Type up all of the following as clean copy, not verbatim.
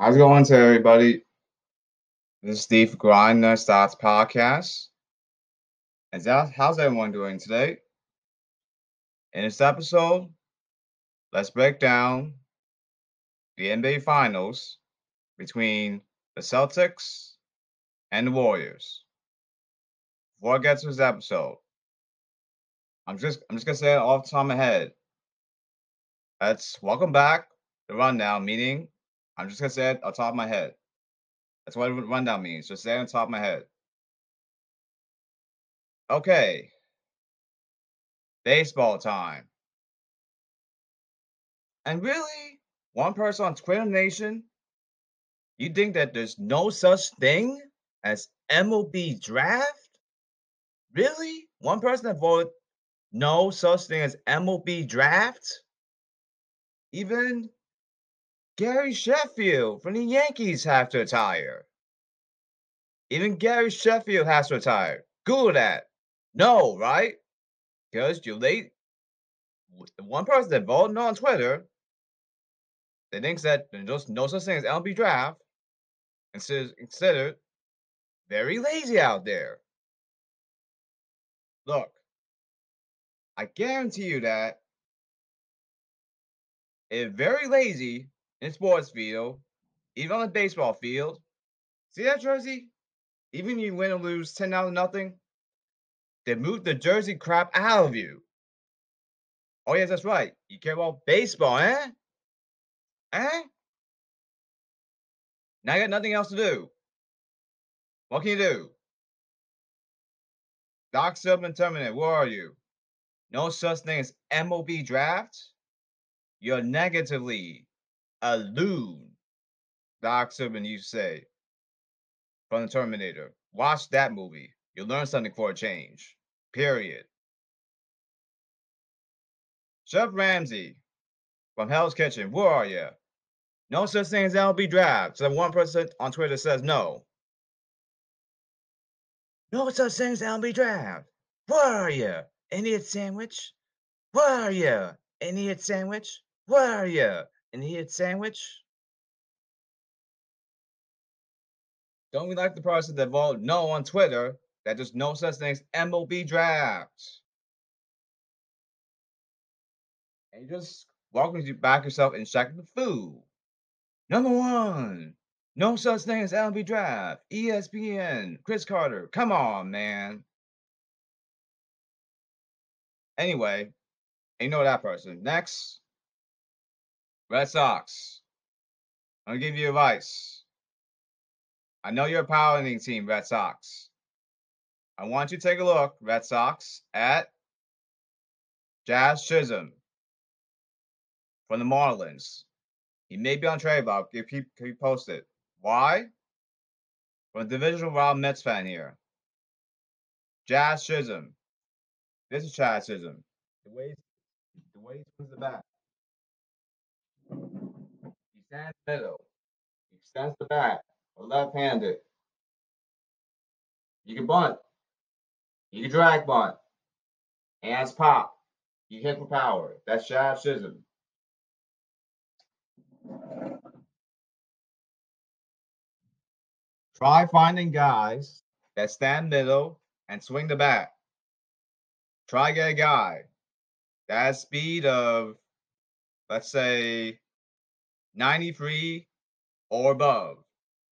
How's it going to everybody? This is Steve Grinder Starts Podcast. And how's everyone doing today? In this episode, let's break down the NBA Finals between the Celtics and the Warriors. Before I get to this episode, I'm just gonna say it off the top of my head. Let's welcome back the rundown, meaning I'm just gonna say it on top of my head. That's what rundown means. Just say it on top of my head. Okay. Baseball time. And really, one person on Twitter Nation, you think that there's no such thing as MLB draft? Really? One person that voted no such thing as MLB draft? Even Gary Sheffield from the Yankees have to retire. Even Gary Sheffield has to retire. Google that. No, right? Because you're late. The one person that voted no on Twitter, they thinks that there's no such thing as MLB draft, and is considered very lazy out there. Look, I guarantee you that if very lazy in sports field, even on the baseball field, see that jersey? Even if you win or lose 10-0, they move the jersey crap out of you. Oh, yes, that's right. You care about baseball, eh? Eh? Now you got nothing else to do. What can you do? Doc Silverman terminated. Where are you? No such thing as MLB draft. You're negatively a loon, Doc Silverman, you say, from the Terminator. Watch that movie. You'll learn something for a change. Period. Chef Ramsay from Hell's Kitchen, where are you? No such thing as MLB draft. So one person on Twitter says no. No such thing as MLB draft. Where are you? Idiot sandwich? Where are you? Idiot sandwich? Where are you? And he had sandwich. Don't we like the person that voted no on Twitter that there's no such thing as MLB draft? And you just welcome you back yourself and check the food. Number one, no such thing as MLB draft. ESPN, Chris Carter, come on, man. Anyway, you know that person. Next. Red Sox, I'm going to give you advice. I know you're a powerlifting team, Red Sox. I want you to take a look, Red Sox, at Jazz Chisholm from the Marlins. He may be on trade, but if he posted. Why? From a divisional round Mets fan here. Jazz Chisholm. This is Jazz Chisholm. The way he swings the bat. He stands middle. He extends the bat. Left-handed. You can bunt. You can drag bunt. Hands pop. You hit for power. That's Jazz Chisholm. Try finding guys that stand middle and swing the bat. Try get a guy that has speed of, let's say, 93 or above,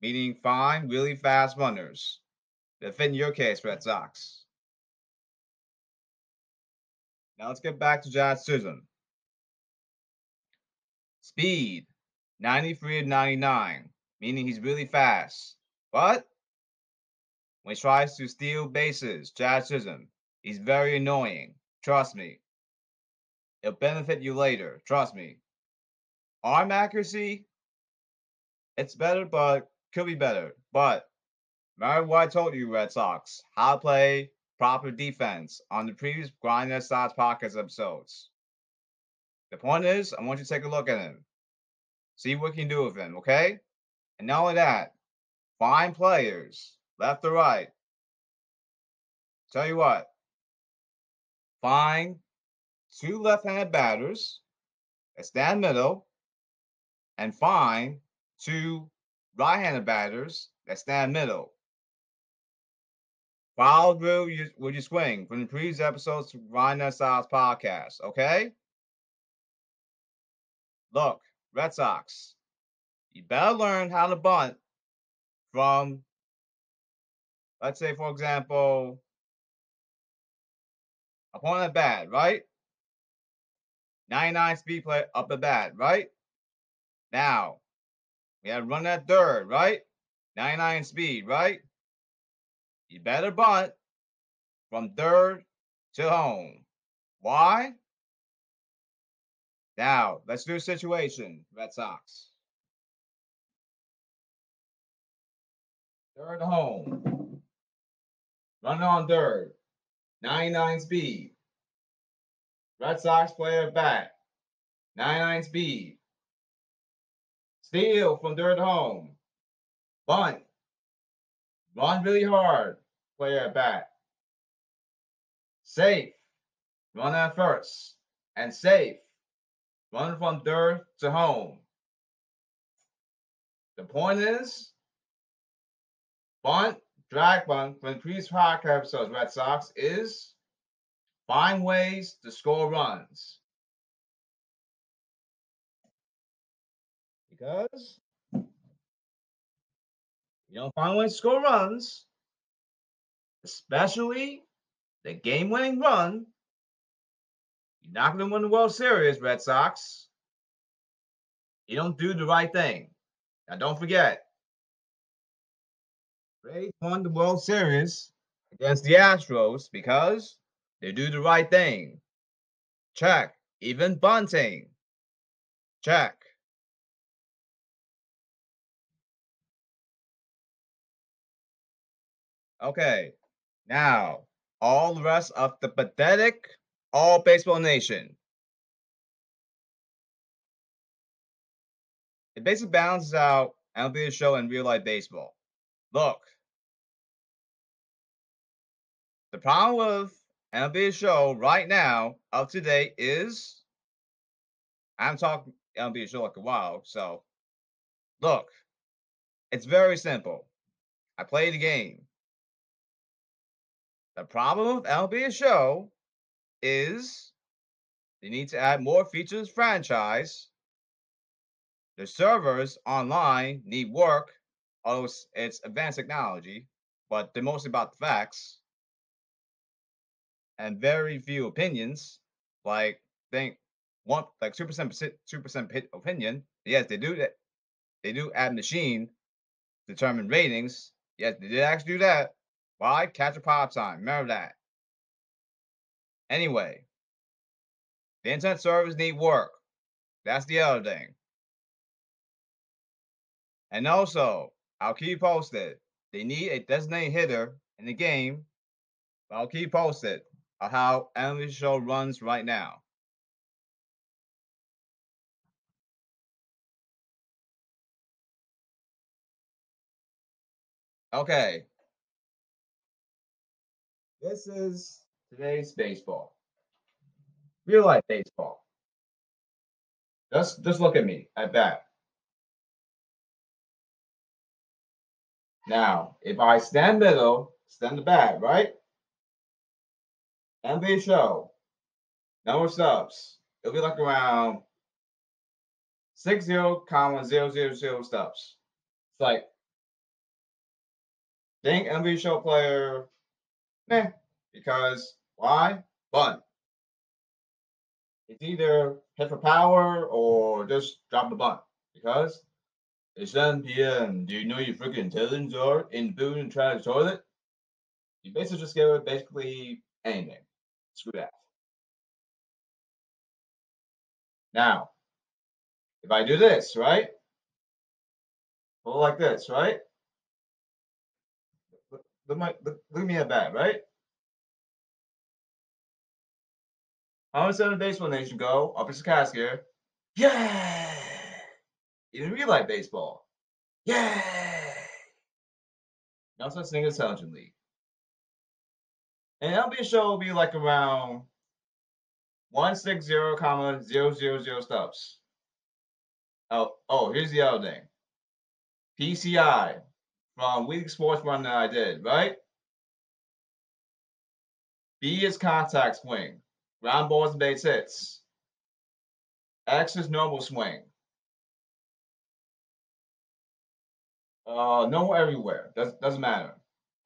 meaning find really fast runners that fit in your case, Red Sox. Now let's get back to Jazz Chisholm. Speed, 93 to 99, meaning he's really fast. But when he tries to steal bases, Jazz Chisholm, he's very annoying. Trust me. It'll benefit you later. Trust me. Arm accuracy, it's better, but could be better. But remember what I told you, Red Sox, how to play proper defense on the previous Grinder Starts Podcast episodes. The point is, I want you to take a look at him. See what you can do with him, okay? And not only that, find players, left or right. Tell you what, find two left-handed batters that stand middle and find two right-handed batters that stand middle. Follow through with your swing from the previous episodes of Ron Nut Side's podcast, okay? Look, Red Sox, you better learn how to bunt from, let's say, for example, upon the bat, right? 99 speed play up the bat, right? Now, we have run at third, right? 99 speed, right? You better bunt from third to home. Why? Now, let's do a situation, Red Sox. Third to home. Run on third. 99 speed. Red Sox player back. 99 speed. Steal from third home. Bunt. Run really hard. Player back. Safe. Run at first. And safe. Run from third to home. The point is, bunt, drag bunt, from the previous podcast episodes, Red Sox, is find ways to score runs. Because you don't find ways to score runs, especially the game-winning run, you're not going to win the World Series, Red Sox. You don't do the right thing. Now, don't forget, they won the World Series against the Astros because they do the right thing. Check. Even bunting. Check. Okay. Now, all the rest of the pathetic all baseball nation. It basically balances out MLB The Show and real life baseball. Look, the problem with MLB The Show right now, up to date, is I haven't talked MLB The Show like a while, so look, it's very simple. I play the game. The problem with MLB The Show is they need to add more features to the franchise. The servers online need work. Although it's advanced technology, but they're mostly about the facts and very few opinions. Like, think one, like 2% opinion. Yes, they do that. They do add machine determine ratings. Yes, they did actually do that. Why? Catch a pop sign. Remember that. Anyway, the internet servers need work. That's the other thing. And also, I'll keep you posted. They need a designated hitter in the game, but I'll keep you posted on how MLB The Show runs right now. Okay. This is today's baseball. Real life baseball. Just look at me at that. Now, if I stand middle, stand the bat, right? MLB The Show, number subs. It'll be like around 60,000 subs. It's like, think MLB The Show player, meh, because why? Bunt. It's either hit for power or just drop the bunt because it's 7 p.m. Do you know your freaking intelligence are in the building trying to toilet? You basically just gave it basically anything. Screw that. Now, if I do this, right? Pull like this, right? Look me at that, right? How much does the baseball nation go? Up in the cask here. Yeah! Even real life baseball. Yay! Now start singing intelligently. And MLB The Show will be like around 160,000 subs. Oh, here's the other thing. PCI from Weekly Sports Run that I did, right? B is contact swing. Ground balls and base hits. X is normal swing. No everywhere. Doesn't matter.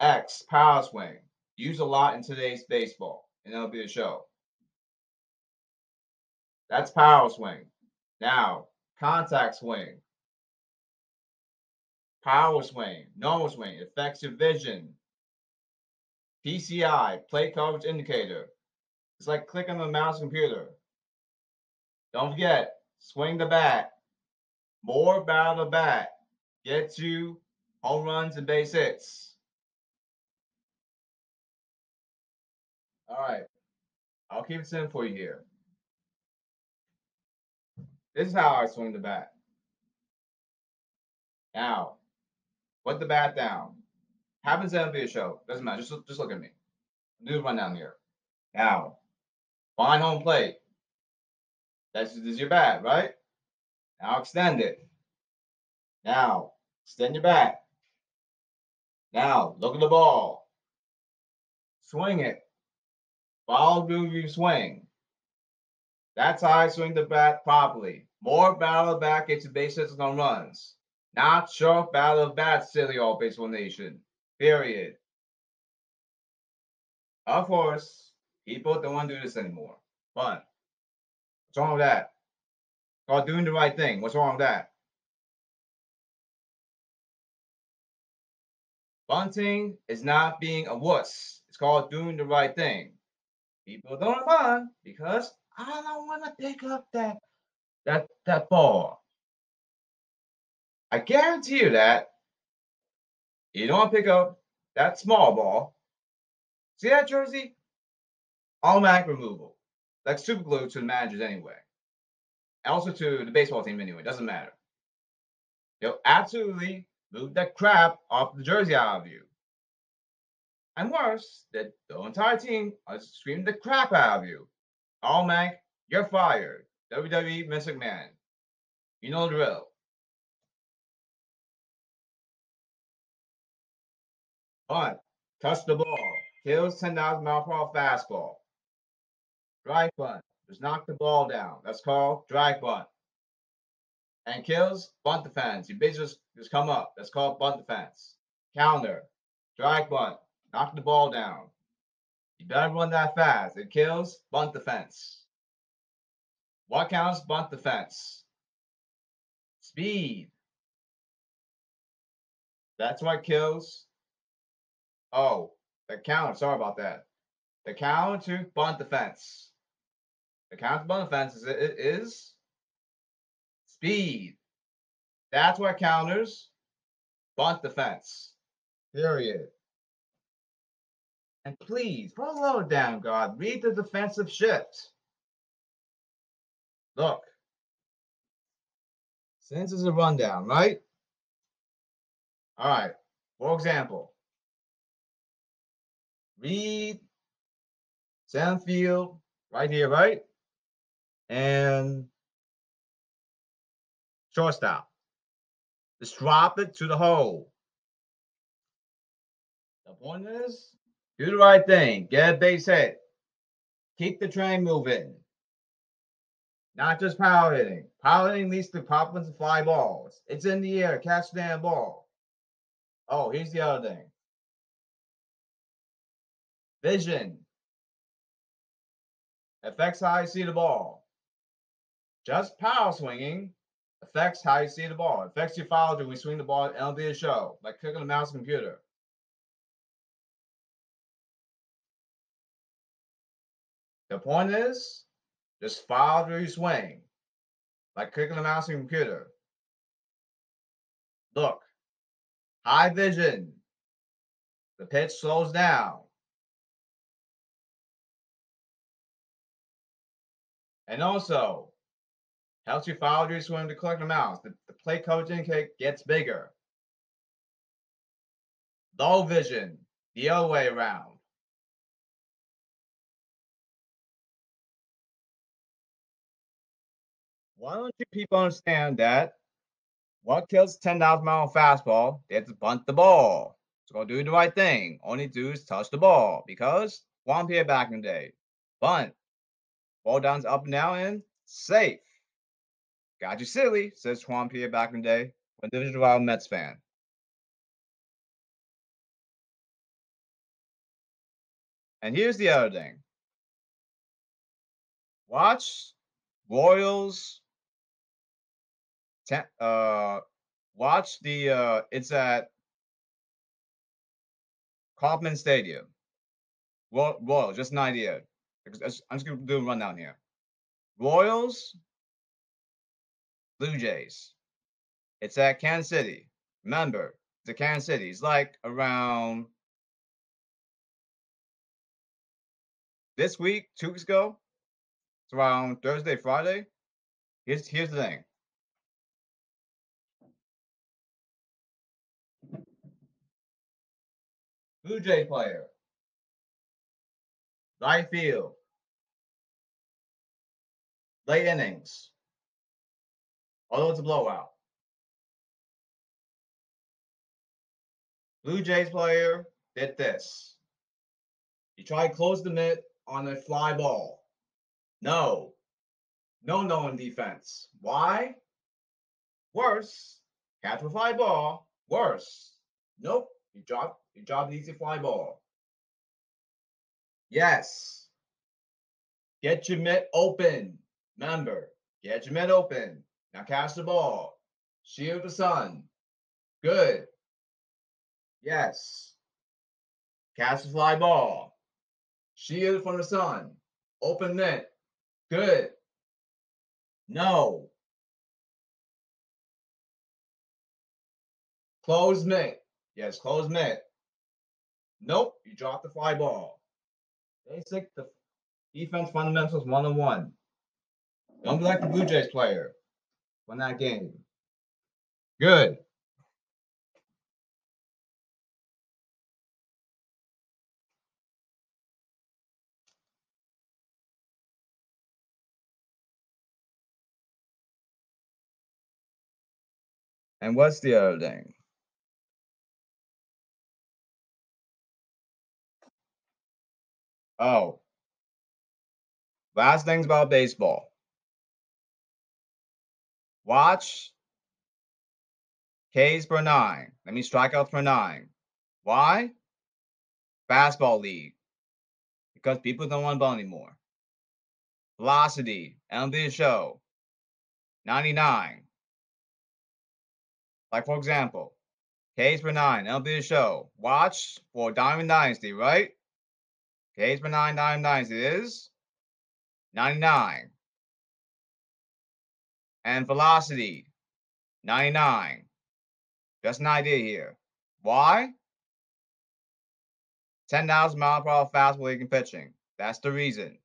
X, power swing. Used a lot in today's baseball. And that'll be a show. That's power swing. Now, contact swing. Power swing. Normal swing. Affects your vision. PCI, play coverage indicator. It's like clicking on the mouse computer. Don't forget, swing the bat. More bat to bat gets you home runs and base hits. All right, I'll keep it simple for you here. This is how I swing the bat. Now, put the bat down. Happens to be a show. Doesn't matter. Just look at me. Do the rundown here. Now, find home plate. This is your bat, right? Now extend it. Now, extend your bat. Now, look at the ball. Swing it. Follow through your swing. That's how I swing the bat properly. More battle back into base hits and runs. Not sure battle of bats, silly old baseball nation. Period. Of course, people don't want to do this anymore. But what's wrong with that? It's called doing the right thing. What's wrong with that? Bunting is not being a wuss. It's called doing the right thing. People don't mind because I don't want to pick up that ball. I guarantee you that you don't pick up that small ball. See that jersey? Automatic removal. Like super glue to the managers anyway. Also to the baseball team anyway. Doesn't matter. They'll absolutely move that crap off the jersey out of you. And worse, that the entire team are screaming the crap out of you. Automatic, you're fired. WWE Vince McMahon. You know the drill. But touch the ball. Kills 10,000 mile per hour fastball. Drag bunt. Just knock the ball down. That's called drag bunt. And kills bunt defense. You basically just come up. That's called bunt defense. Counter. Drag bunt. Knock the ball down. You better run that fast. It kills bunt defense. What counts bunt defense? Speed. That's what kills. Oh. The counter, sorry about that. The counter to bunt defense. The counter to bunt defense is speed. That's what counters bunt defense. Period. And please, put a load down, God. Read the defensive shift. Look. Since it's a rundown, right? All right. For example. Read, center field, right here, right? And shortstop. Just drop it to the hole. The point is, do the right thing. Get a base hit. Keep the train moving. Not just power hitting. Power hitting leads to pop-ups and fly balls. It's in the air. Catch the damn ball. Oh, here's the other thing. Vision affects how you see the ball. Just power swinging affects how you see the ball. It affects your follow through when you swing the ball. It'll be a show, like clicking the mouse computer. The point is, just follow through your swing, like clicking the mouse computer. Look, high vision. The pitch slows down. And also, helps you follow your swing to collect the mouse. The play coach indicator gets bigger. Low vision, the other way around. Why don't you people understand that One kills 10 miles an hour fastball. They have to bunt the ball. It's going to do the right thing. All you do is touch the ball because Juan Pierre back in the day. Bunt. Ball down's up and down and safe. Got you silly, says Juan Pierre back in the day. A Division Wild Mets fan. And here's the other thing. Watch Royals. It's at Kauffman Stadium. Royals, just an idea. I'm just going to do a rundown here. Royals, Blue Jays. It's at Kansas City. Remember, it's at Kansas City. It's like around this week, 2 weeks ago. It's around Thursday, Friday. Here's the thing. Blue Jay player. Right field. Late innings. Although it's a blowout. Blue Jays player did this. He tried to close the mitt on a fly ball. No. No in defense. Why? Worse. Catch a fly ball. Worse. Nope. You dropped an easy fly ball. Yes. Get your mitt open. Remember, get your mitt open. Now catch the ball. Shield the sun. Good. Yes. Catch the fly ball. Shield from the sun. Open net. Good. No. Close net. Yes, close net. Nope. You dropped the fly ball. Basic defense fundamentals 101. Don't be like the Blue Jays player. Won that game. Good. And what's the other thing? Oh. Last things about baseball. Watch Ks per nine. That means strikeouts per nine. Why? Fastball league. Because people don't want to bunt anymore. Velocity. MLB The Show. 99. Like, for example, Ks per nine, MLB The Show. Watch for Diamond Dynasty, right? Ks per nine, Diamond Dynasty is 99. And velocity, 99. Just an idea here. Why? 10,000 mile per hour fastball league in pitching. That's the reason.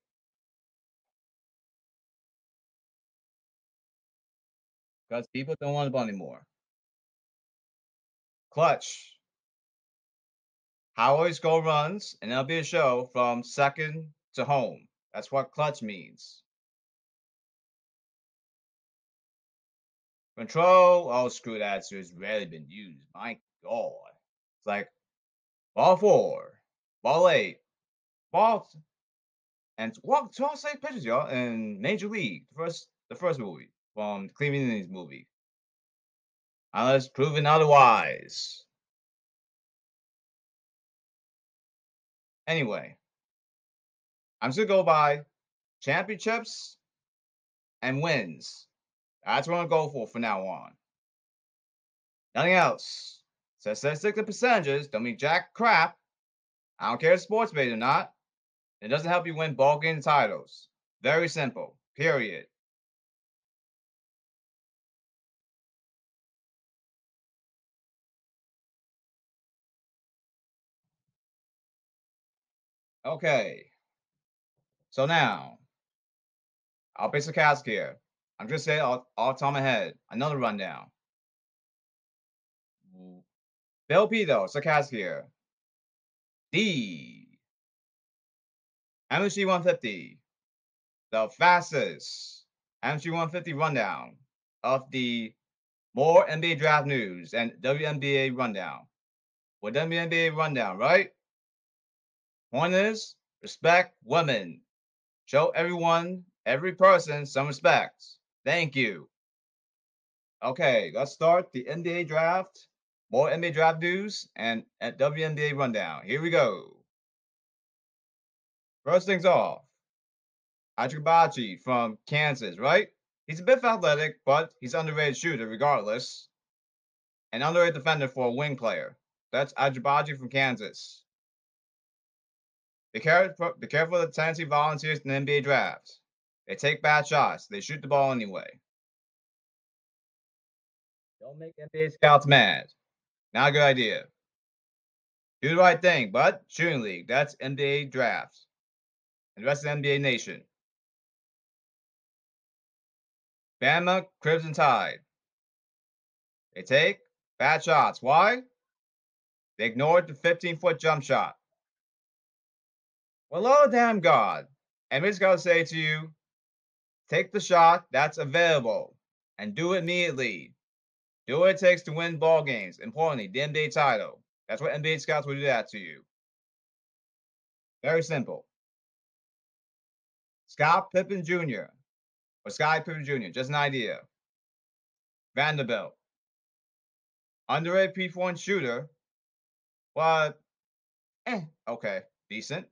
Because people don't want to bunt anymore. Clutch. How I score runs, and that'll be a show from second to home. That's what clutch means. Control. Oh, screw that. So it's rarely been used. My God. It's like ball four, ball eight, ball, and what? 12 safe pitches, y'all, in Major League, the first movie from the Cleveland Indians movie. Unless proven otherwise. Anyway, I'm still going to go by championships and wins. That's what I'm going to go for now on. Nothing else. Says statistics and percentages don't mean jack crap. I don't care if sports made or not. It doesn't help you win ball game titles. Very simple. Period. Okay, so now, I'll base the cask here. I'm just saying all time ahead. Another rundown. Bill Pito, it's a cask here. D. MSG 150. The fastest MSG 150 rundown of the More NBA draft news and WNBA rundown. Well, WNBA rundown, right? One is respect women. Show everyone, every person, some respect. Thank you. Okay, let's start the NBA draft. More NBA draft news and at WNBA rundown. Here we go. First things off, Ajibachi from Kansas, right? He's a bit athletic, but he's an underrated shooter regardless. An underrated defender for a wing player. That's Ajibachi from Kansas. Be careful of the Tennessee Volunteers in the NBA draft. They take bad shots. They shoot the ball anyway. Don't make NBA scouts mad. Not a good idea. Do the right thing, but shooting league. That's NBA draft. And the rest of the NBA nation. Bama Crimson Tide. They take bad shots. Why? They ignored the 15-foot jump shot. Well, oh damn God. And we just gotta say to you, take the shot that's available and do it immediately. Do what it takes to win ball games. Importantly, the NBA title. That's what NBA scouts will do that to you. Very simple. Scott Pippen Jr. Or Scott Pippen Jr. Just an idea. Vanderbilt. Underrated P4 shooter. But, okay, decent.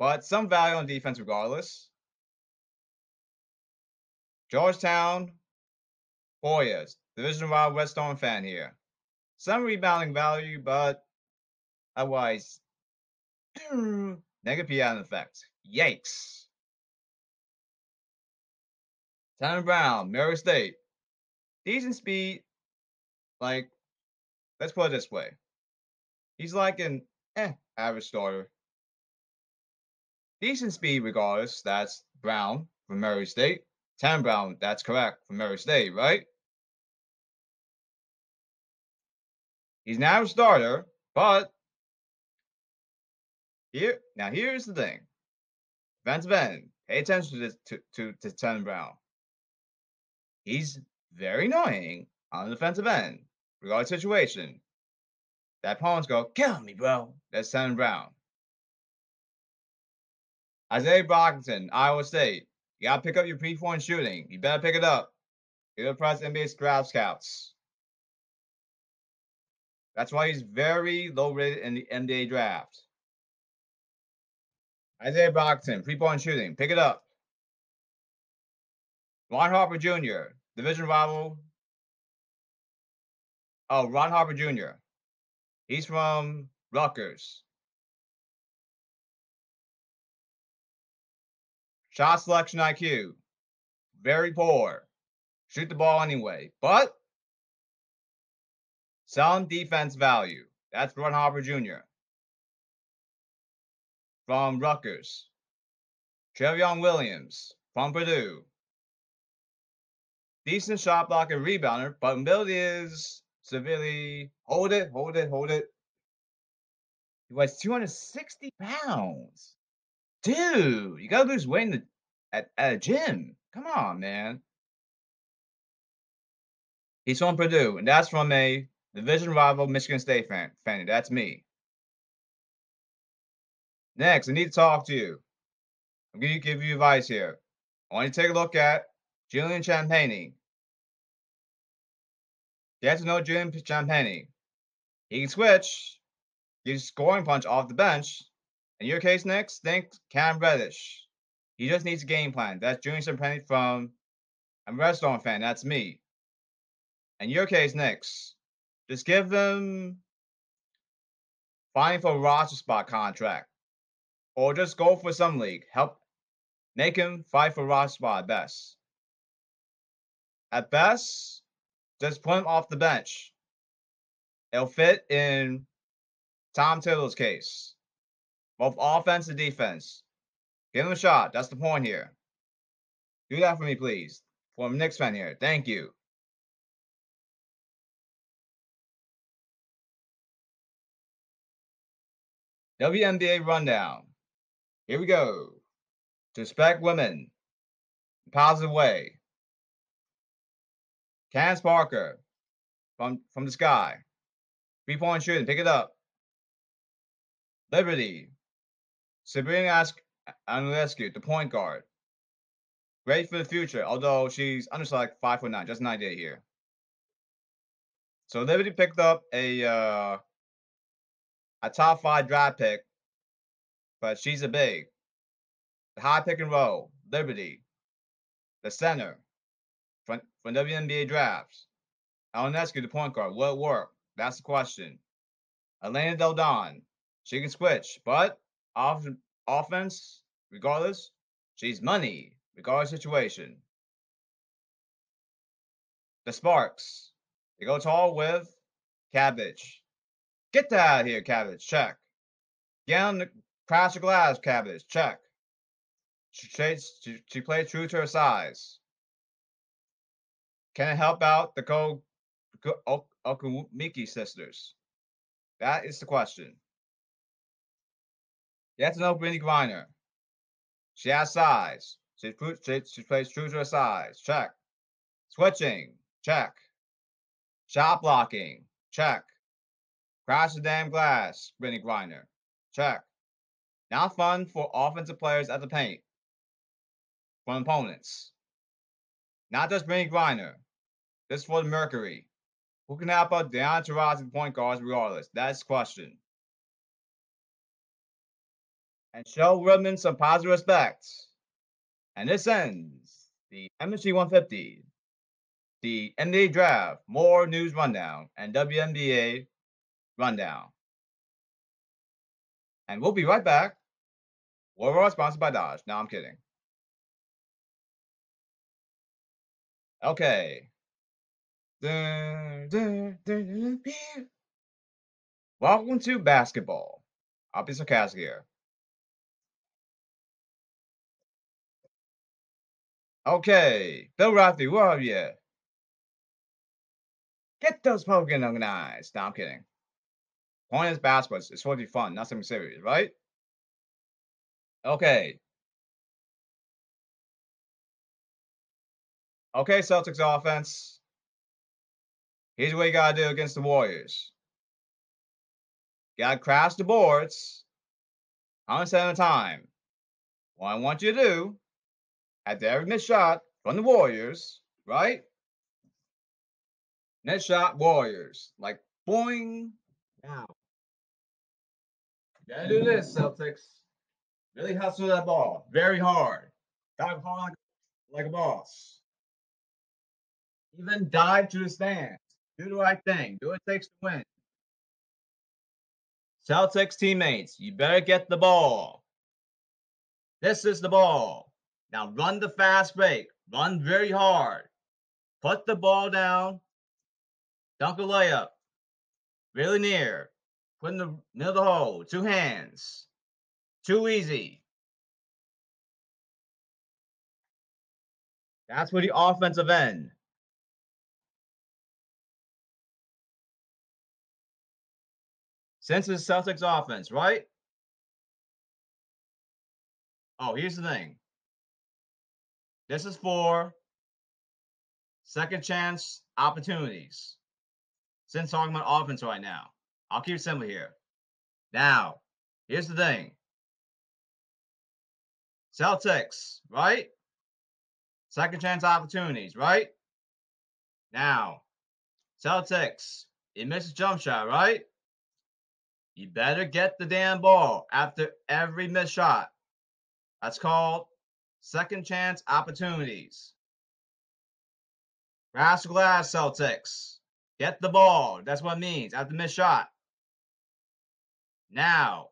But some value on defense regardless. Georgetown Hoyas. Division-wide West Storm fan here. Some rebounding value, but otherwise, negative PI effect. Yikes. Tanner Brown, Murray State. Decent speed. Like, let's put it this way. He's like an average starter. Decent speed regardless. That's Brown from Murray State. Tanner Brown, that's correct, from Murray State, right? He's an average starter, but here's the thing. Defensive end, pay attention to this, to Tanner Brown. He's very annoying on the defensive end, regardless of situation. That opponents go, kill me, bro. That's Tanner Brown. Isaiah Brockington, Iowa State. You gotta pick up your pre-point shooting. You better pick it up. You're the press NBA draft scouts. That's why he's very low rated in the NBA draft. Isaiah Brockington, three-point shooting, pick it up. Ron Harper Jr., division rival. Oh, Ron Harper Jr. He's from Rutgers. Shot selection IQ, very poor. Shoot the ball anyway, but some defense value. That's Ron Harper Jr. from Rutgers. Trevion Williams from Purdue. Decent shot blocker and rebounder, but mobility is severely... Hold it. He weighs 260 pounds. Dude, you gotta lose weight at a gym. Come on, man. He's from Purdue, and that's from a division rival Michigan State fan. That's me. Next, I need to talk to you. I'm going to give you advice here. I want you to take a look at Julian Champagnie. You have to know Julian Champagnie. He can switch, get a scoring punch off the bench. In your case, next, think Cam Reddish. He just needs a game plan. That's Julian Champagnie from... I'm a restaurant fan. That's me. In your case, next... Just give them fighting for a roster spot contract. Or just go for some league. Help make him fight for a roster spot at best. At best, just put him off the bench. It'll fit in Tom Tittle's case. Both offense and defense. Give him a shot. That's the point here. Do that for me, please. For a Knicks fan here. Thank you. WNBA rundown. Here we go. To respect women in a positive way. Cass Parker from the sky. 3-point shooting. Pick it up. Liberty. Sabrina Ionescu, the point guard. Great for the future, although she's undersized, like 5'9", just an idea here. So Liberty picked up a top 5 draft pick, but she's a big. The high pick and roll, Liberty, the center from WNBA drafts. Ionescu, the point guard. Will it work? That's the question. Elena Delle Donne, she can switch, but offense, regardless, she's money, regardless of situation. The Sparks, they go tall with Cabbage. Get that out of here, Cabbage. Check. Get on the crash of glass, Cabbage. Check. She played true to her size. Can it help out the Okumiki sisters? That is the question. You have to know Brittany Griner. She has size. She plays true to her size. Check. Switching. Check. Shot blocking. Check. Crash the damn glass, Brittany Griner. Check. Not fun for offensive players at the paint from opponents. Not just Brittany Griner. This is for the Mercury. Who can help out Diana Taurasi point guards regardless? That's the question. And show women some positive respect. And this ends the MSG 150, the NBA Draft, More News Rundown, and WNBA Rundown. And we'll be right back. We're sponsored by Dodge. No, I'm kidding. Okay. Welcome to basketball. I'll be sarcastic here. Okay, Bill Raftery, where are you? Get those Pokemon organized. No, I'm kidding. Point is basketball. It's supposed to be fun, not something serious, right? Okay. Okay, Celtics offense. Here's what you gotta do against the Warriors. You gotta crash the boards. 100% of the time. What I want you to do, after every missed shot from the Warriors, right? Missed shot, Warriors. Like, boing. Now. You gotta do this, Celtics. Really hustle that ball. Very hard. Dive hard like a boss. Even dive to the stands. Do the right thing. Do what it takes to win. Celtics teammates, you better get the ball. This is the ball. Now run the fast break. Run very hard. Put the ball down. Dunk a layup. Really near. Put in the middle of the hole. Two hands. Too easy. That's for the offensive end. Since it's Celtics offense, right? Oh, here's the thing. This is for second chance opportunities. Since talking about offense right now, I'll keep it simple here. Now, here's the thing. Celtics, right? Second chance opportunities, right? Now, Celtics, it misses jump shot, right? You better get the damn ball after every missed shot. That's called second chance opportunities. Crash the glass, Celtics. Get the ball. That's what it means. After missed shot. Now.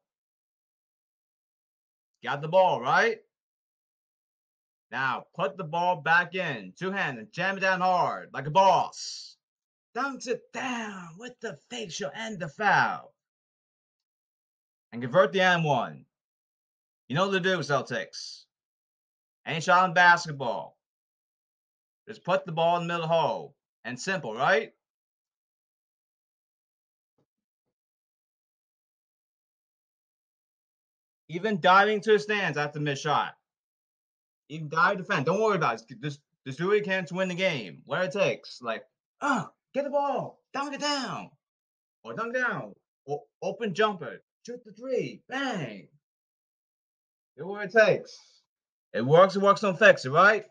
Got the ball, right? Now, put the ball back in. Two hands and jam it down hard. Like a boss. Dunks it down with the facial and the foul. And convert the and one. You know what to do, Celtics. Any shot in basketball. Just put the ball in the middle of the hole. And simple, right? Even diving to the stands after mid shot. Even dive defense. Don't worry about it. Just Just do what you can to win the game. Where it takes. Like, get the ball. Dunk it down. Or dunk down. Or open jumper. Shoot the three. Bang. Do what it takes. It works on fix it, right?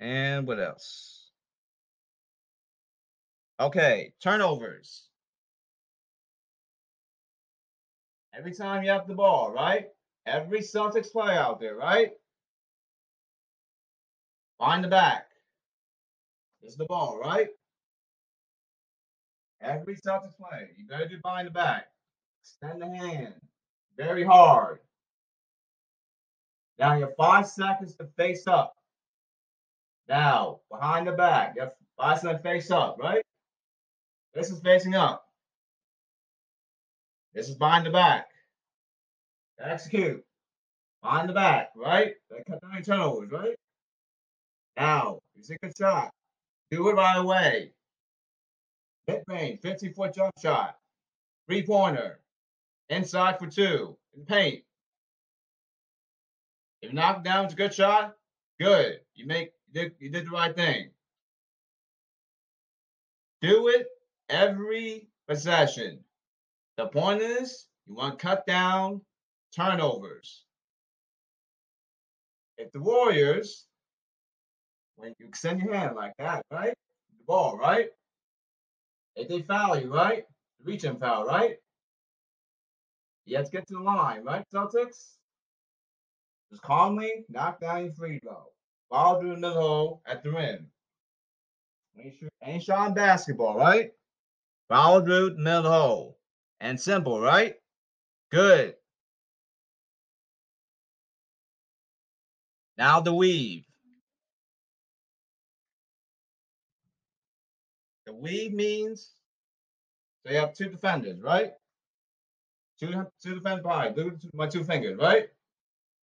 And what else? Okay, turnovers. Every time you have the ball, right? Every Celtics player out there, right? Behind the back. This is the ball, right? Every Celtics player, you better do behind the back. Extend the hand very hard. Now you have 5 seconds to face up. Now, behind the back, you have 5 seconds to face up, right? This is facing up. This is behind the back. Execute. Behind the back, right? They cut down your turnovers, right? Now, you see a good shot. Do it right away. Mid range, 50-foot jump shot. 3-pointer. Inside for two. In paint. If you knock down with a good shot, good. You did the right thing. Do it every possession. The point is, you want to cut down turnovers. If the Warriors, when you extend your hand like that, right? The ball, right? If they foul you, right? Reach and foul, right? You have to get to the line, right, Celtics? Just calmly knock down your free throw. Ball through another hole at the rim. Ain't shot basketball, right? Foul through the middle hole. And simple, right? Good. Now the weave. The weave means so you have two defenders, right? Two defenders by my two fingers, right?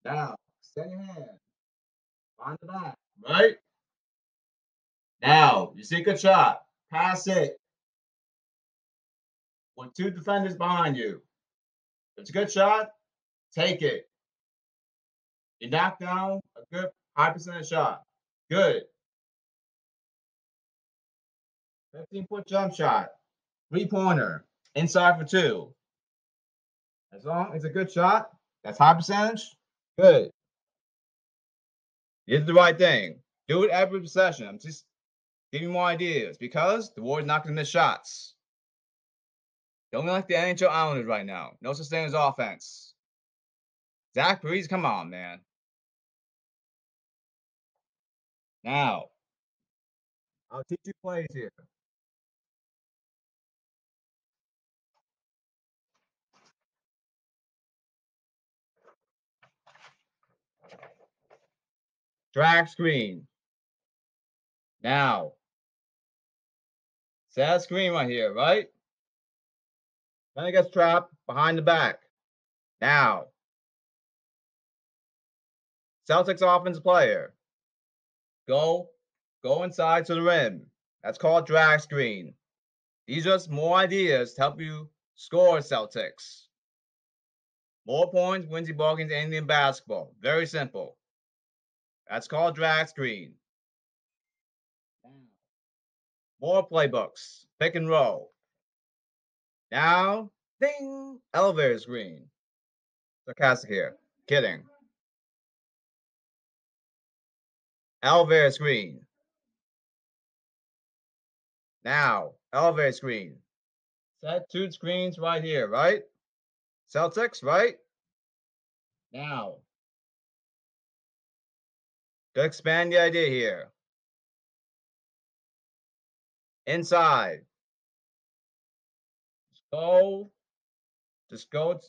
Now, extend your hand. Find the back, right? Now, you see a good shot. Pass it. With two defenders behind you. If it's a good shot, take it. You knock down a good high percentage shot. Good. 15-foot jump shot. 3-pointer. Inside for two. As long as it's a good shot, that's high percentage, good. You did the right thing. Do it every possession. I'm just giving you more ideas because the Warriors not going to miss shots. Don't be like the NHL Islanders right now. No such thing as offense. Zach Parise, come on, man. Now, I'll teach you plays here. Drag screen. Now, set screen right here, right? Then it gets trapped behind the back. Now, Celtics offensive player. Go inside to the rim. That's called drag screen. These are just more ideas to help you score Celtics. More points wins you ballgames than anything in basketball. Very simple. That's called drag screen. More playbooks. Pick and roll. Now, ding! Elevator screen. Sarcastic here. Kidding. Elevator screen. Now, elevator screen. Set two screens right here, right? Celtics, right? Now. To expand the idea here. Inside. Just go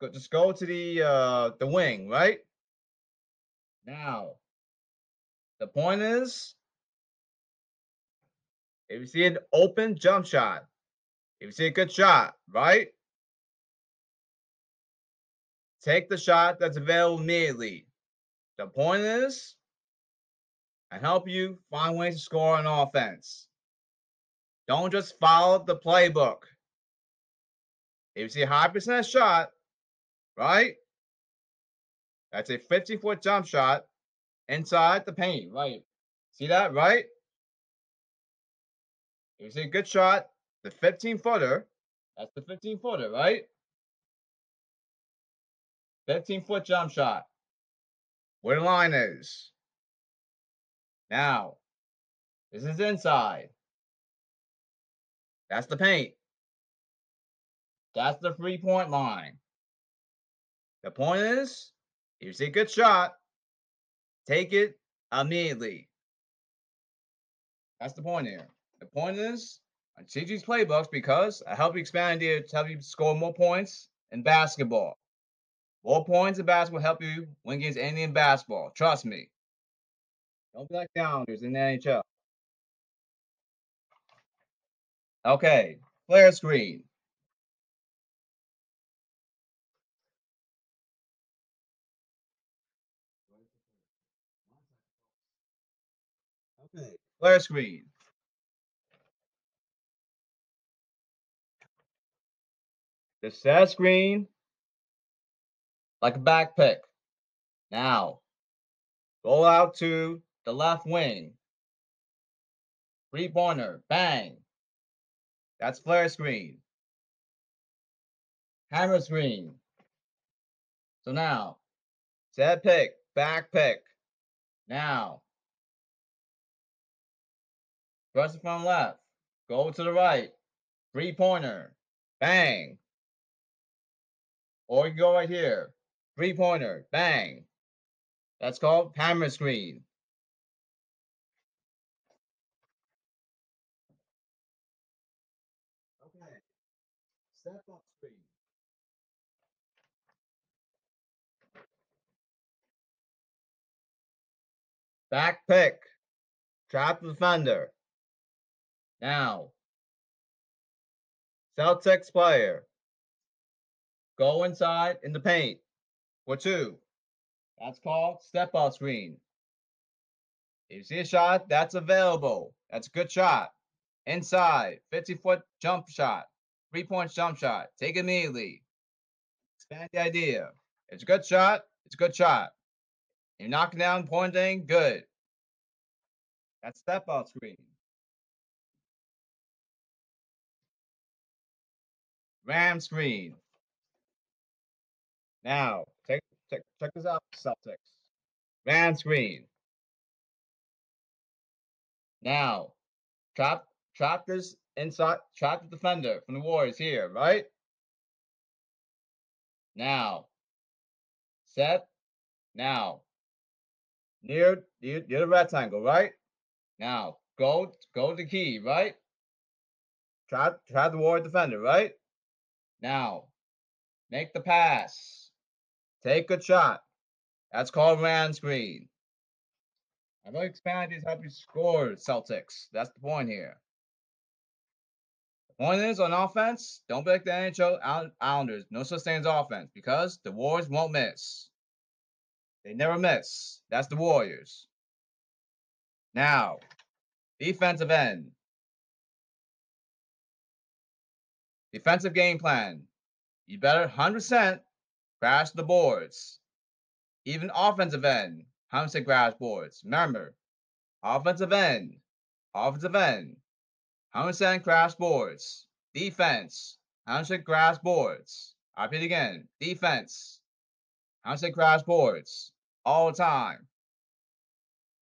to the wing, right? Now, the point is, if you see an open jump shot, if you see a good shot, right? Take the shot that's available immediately. The point is, I help you find ways to score on offense. Don't just follow the playbook. If you see a high percentage shot, right? That's a 50-foot jump shot inside the paint, right? See that, right? You see a good shot, the 15-footer. That's the 15-footer, right? 15-foot jump shot. Where the line is. Now, this is inside. That's the paint. That's the three-point line. The point is, if you see a good shot, take it immediately. That's the point here. The point is, on TG's playbooks, because I help you expand here to help you score more points in basketball. More points in basketball help you win games any in basketball. Trust me. Don't be like downers in the NHL. Okay, player screen. Okay, player screen. The set screen, like a back pick. Now, roll out to the left wing. Three-pointer, bang. That's flare screen. Hammer screen. So now, set pick, back pick. Now, press it from left. Go to the right. Three-pointer, bang. Or you can go right here. Three-pointer, bang. That's called hammer screen. Okay. Step-up screen. Back pick. Trap the defender. Now, Celtics player. Go inside in the paint for two. That's called step-up screen. If you see a shot, that's available. That's a good shot. Inside, 50-foot jump shot, three-point jump shot. Take it immediately. Expand the idea. It's a good shot. It's a good shot. You're knocking down, pointing, good. That's step-up screen. Ram screen. Now, check this out, Celtics. Ram screen. Now, trap this inside, trap the defender from the Warriors here, right? Now, set. Now, near the rectangle, right? Now, go to the key, right? Trap the Warrior defender, right? Now, make the pass. Take a shot. That's called ram screen. I've already expanded these to help you score, Celtics. That's the point here. The point is, on offense, don't be like the NHL Islanders. No such thing as offense, because the Warriors won't miss. They never miss. That's the Warriors. Now, defensive end. Defensive game plan. You better 100%. Crash the boards. Even offensive end. Hamster crash boards. Remember, offensive end. Offensive end. Hamster crash boards. Defense. Hamster crash boards. I repeat again. Defense. Hamster crash boards. All the time.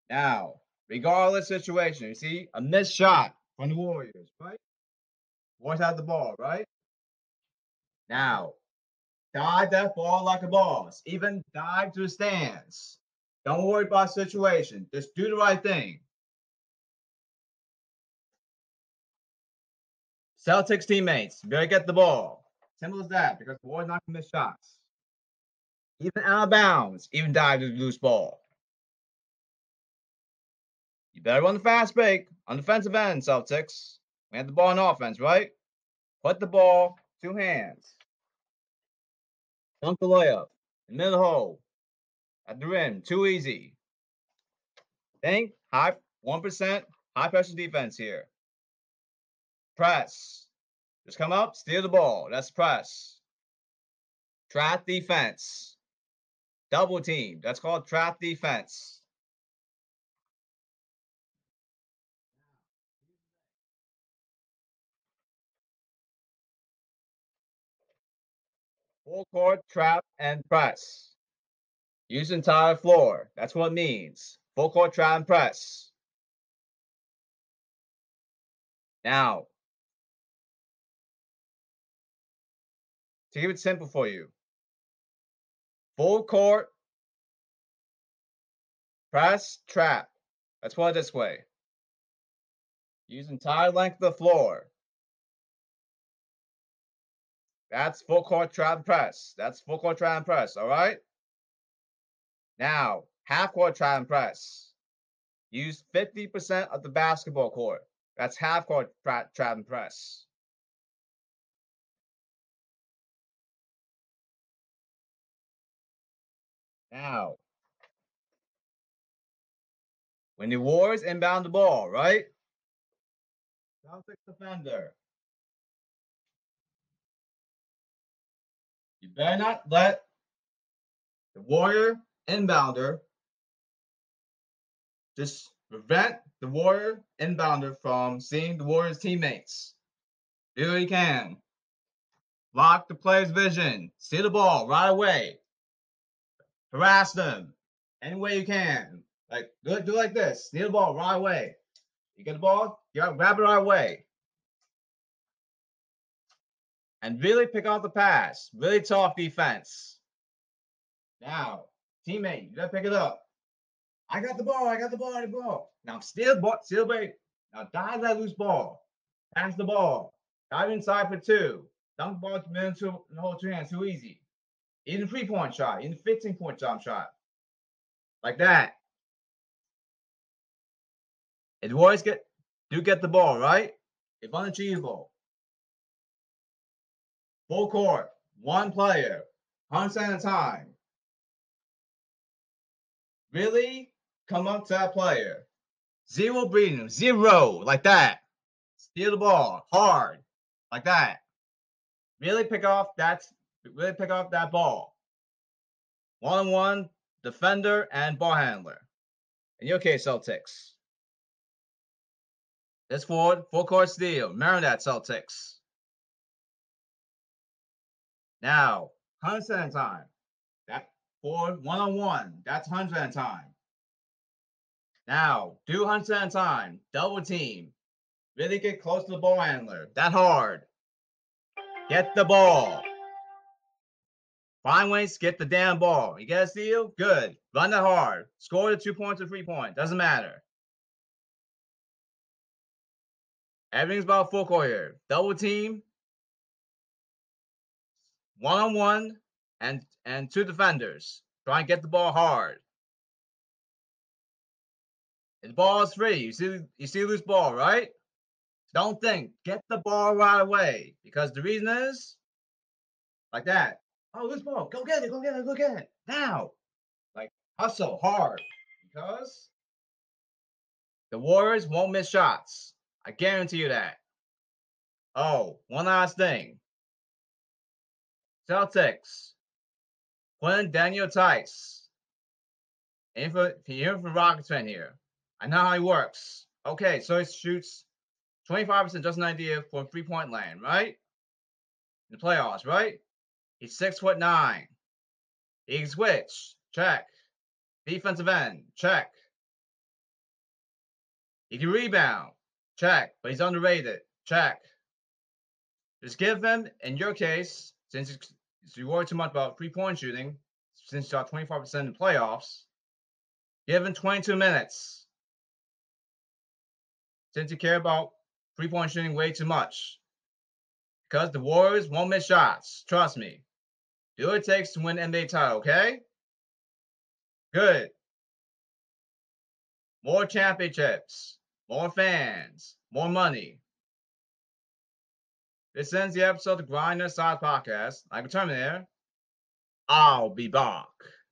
Now, regardless situation, you see a missed shot from the Warriors, right? Warriors have the ball, right? Now, dive that ball like a boss. Even dive to the stands. Don't worry about the situation. Just do the right thing. Celtics teammates, better get the ball. Simple as that, because the Warriors not going to miss shots. Even out of bounds, even dive to the loose ball. You better run the fast break on defensive end, Celtics. We have the ball in offense, right? Put the ball, two hands. Dunk the layup, in the middle of the hole, at the rim, too easy. Think high, 1%, high pressure defense here. Press, just come up, steal the ball, that's press. Trap defense, Double team. That's called trap defense. Full court, trap, and press. Use entire floor. That's what it means. Full court, trap, and press. Now, to keep it simple for you, full court, press, trap. Let's play it this way. Use entire length of the floor. That's full court trap and press. That's full court trap and press. All right. Now, half court trap and press. Use 50% of the basketball court. That's half court trap and press. Now, when the Warriors inbound the ball, right? Celtics defender. You better not let the Warrior inbounder just prevent the Warrior inbounder from seeing the Warriors' teammates. Do what you can. Block the player's vision. See the ball right away. Harass them any way you can. Like, do like this. Steal the ball right away. You get the ball, you gotta grab it right away. And really pick out the pass. Really tough defense. Now, teammate, you gotta pick it up. I got the ball. I got the ball. Now, steal the ball. Now, dive that loose ball. Pass the ball. Dive inside for two. Dunk the ball to the whole two hands. Too easy. In the 3-point shot, in the 15-point jump shot. Like that. If the Warriors get the ball, right? If unachievable. Full court, one player, 100% of the time. Really come up to that player. Zero breathing, zero, like that. Steal the ball, hard, like that. Really pick off that. Really pick off that ball. One-on-one, defender, and ball handler. In your case, Celtics. This forward, full-court steal. Marinette Celtics. Now, 100% time. That forward, one-on-one. That's 100% time. Now, 200% time. Double team. Really get close to the ball handler. That hard. Get the ball. Find ways to get the damn ball. You get a steal? Good. Run that hard. Score the 2 points or 3 points. Doesn't matter. Everything's about full court here. Double team. One-on-one and two defenders. Try and get the ball hard. If the ball is free, you see loose ball, right? Don't think. Get the ball right away. Because the reason is like that. Oh, loose ball. Go get it. Now. Like, hustle hard. Because the Warriors won't miss shots. I guarantee you that. Oh, one last thing. Celtics. Put in Daniel Tice. You're from Rockets fan here. I know how he works. Okay, so he shoots 25%, just an idea, from 3-point land, right? In the playoffs, right? He's 6'9". He can switch. Check. Defensive end. Check. He can rebound. Check. But he's underrated. Check. Just give him, in your case, since you worry too much about 3-point shooting, since you got 25% in the playoffs, give him 22 minutes. Since you care about 3-point shooting way too much. Because the Warriors won't miss shots. Trust me. Do what it takes to win an NBA title, okay? Good. More championships. More fans. More money. This ends the episode of the Grinder Side Podcast. I can terminate there. I'll be back.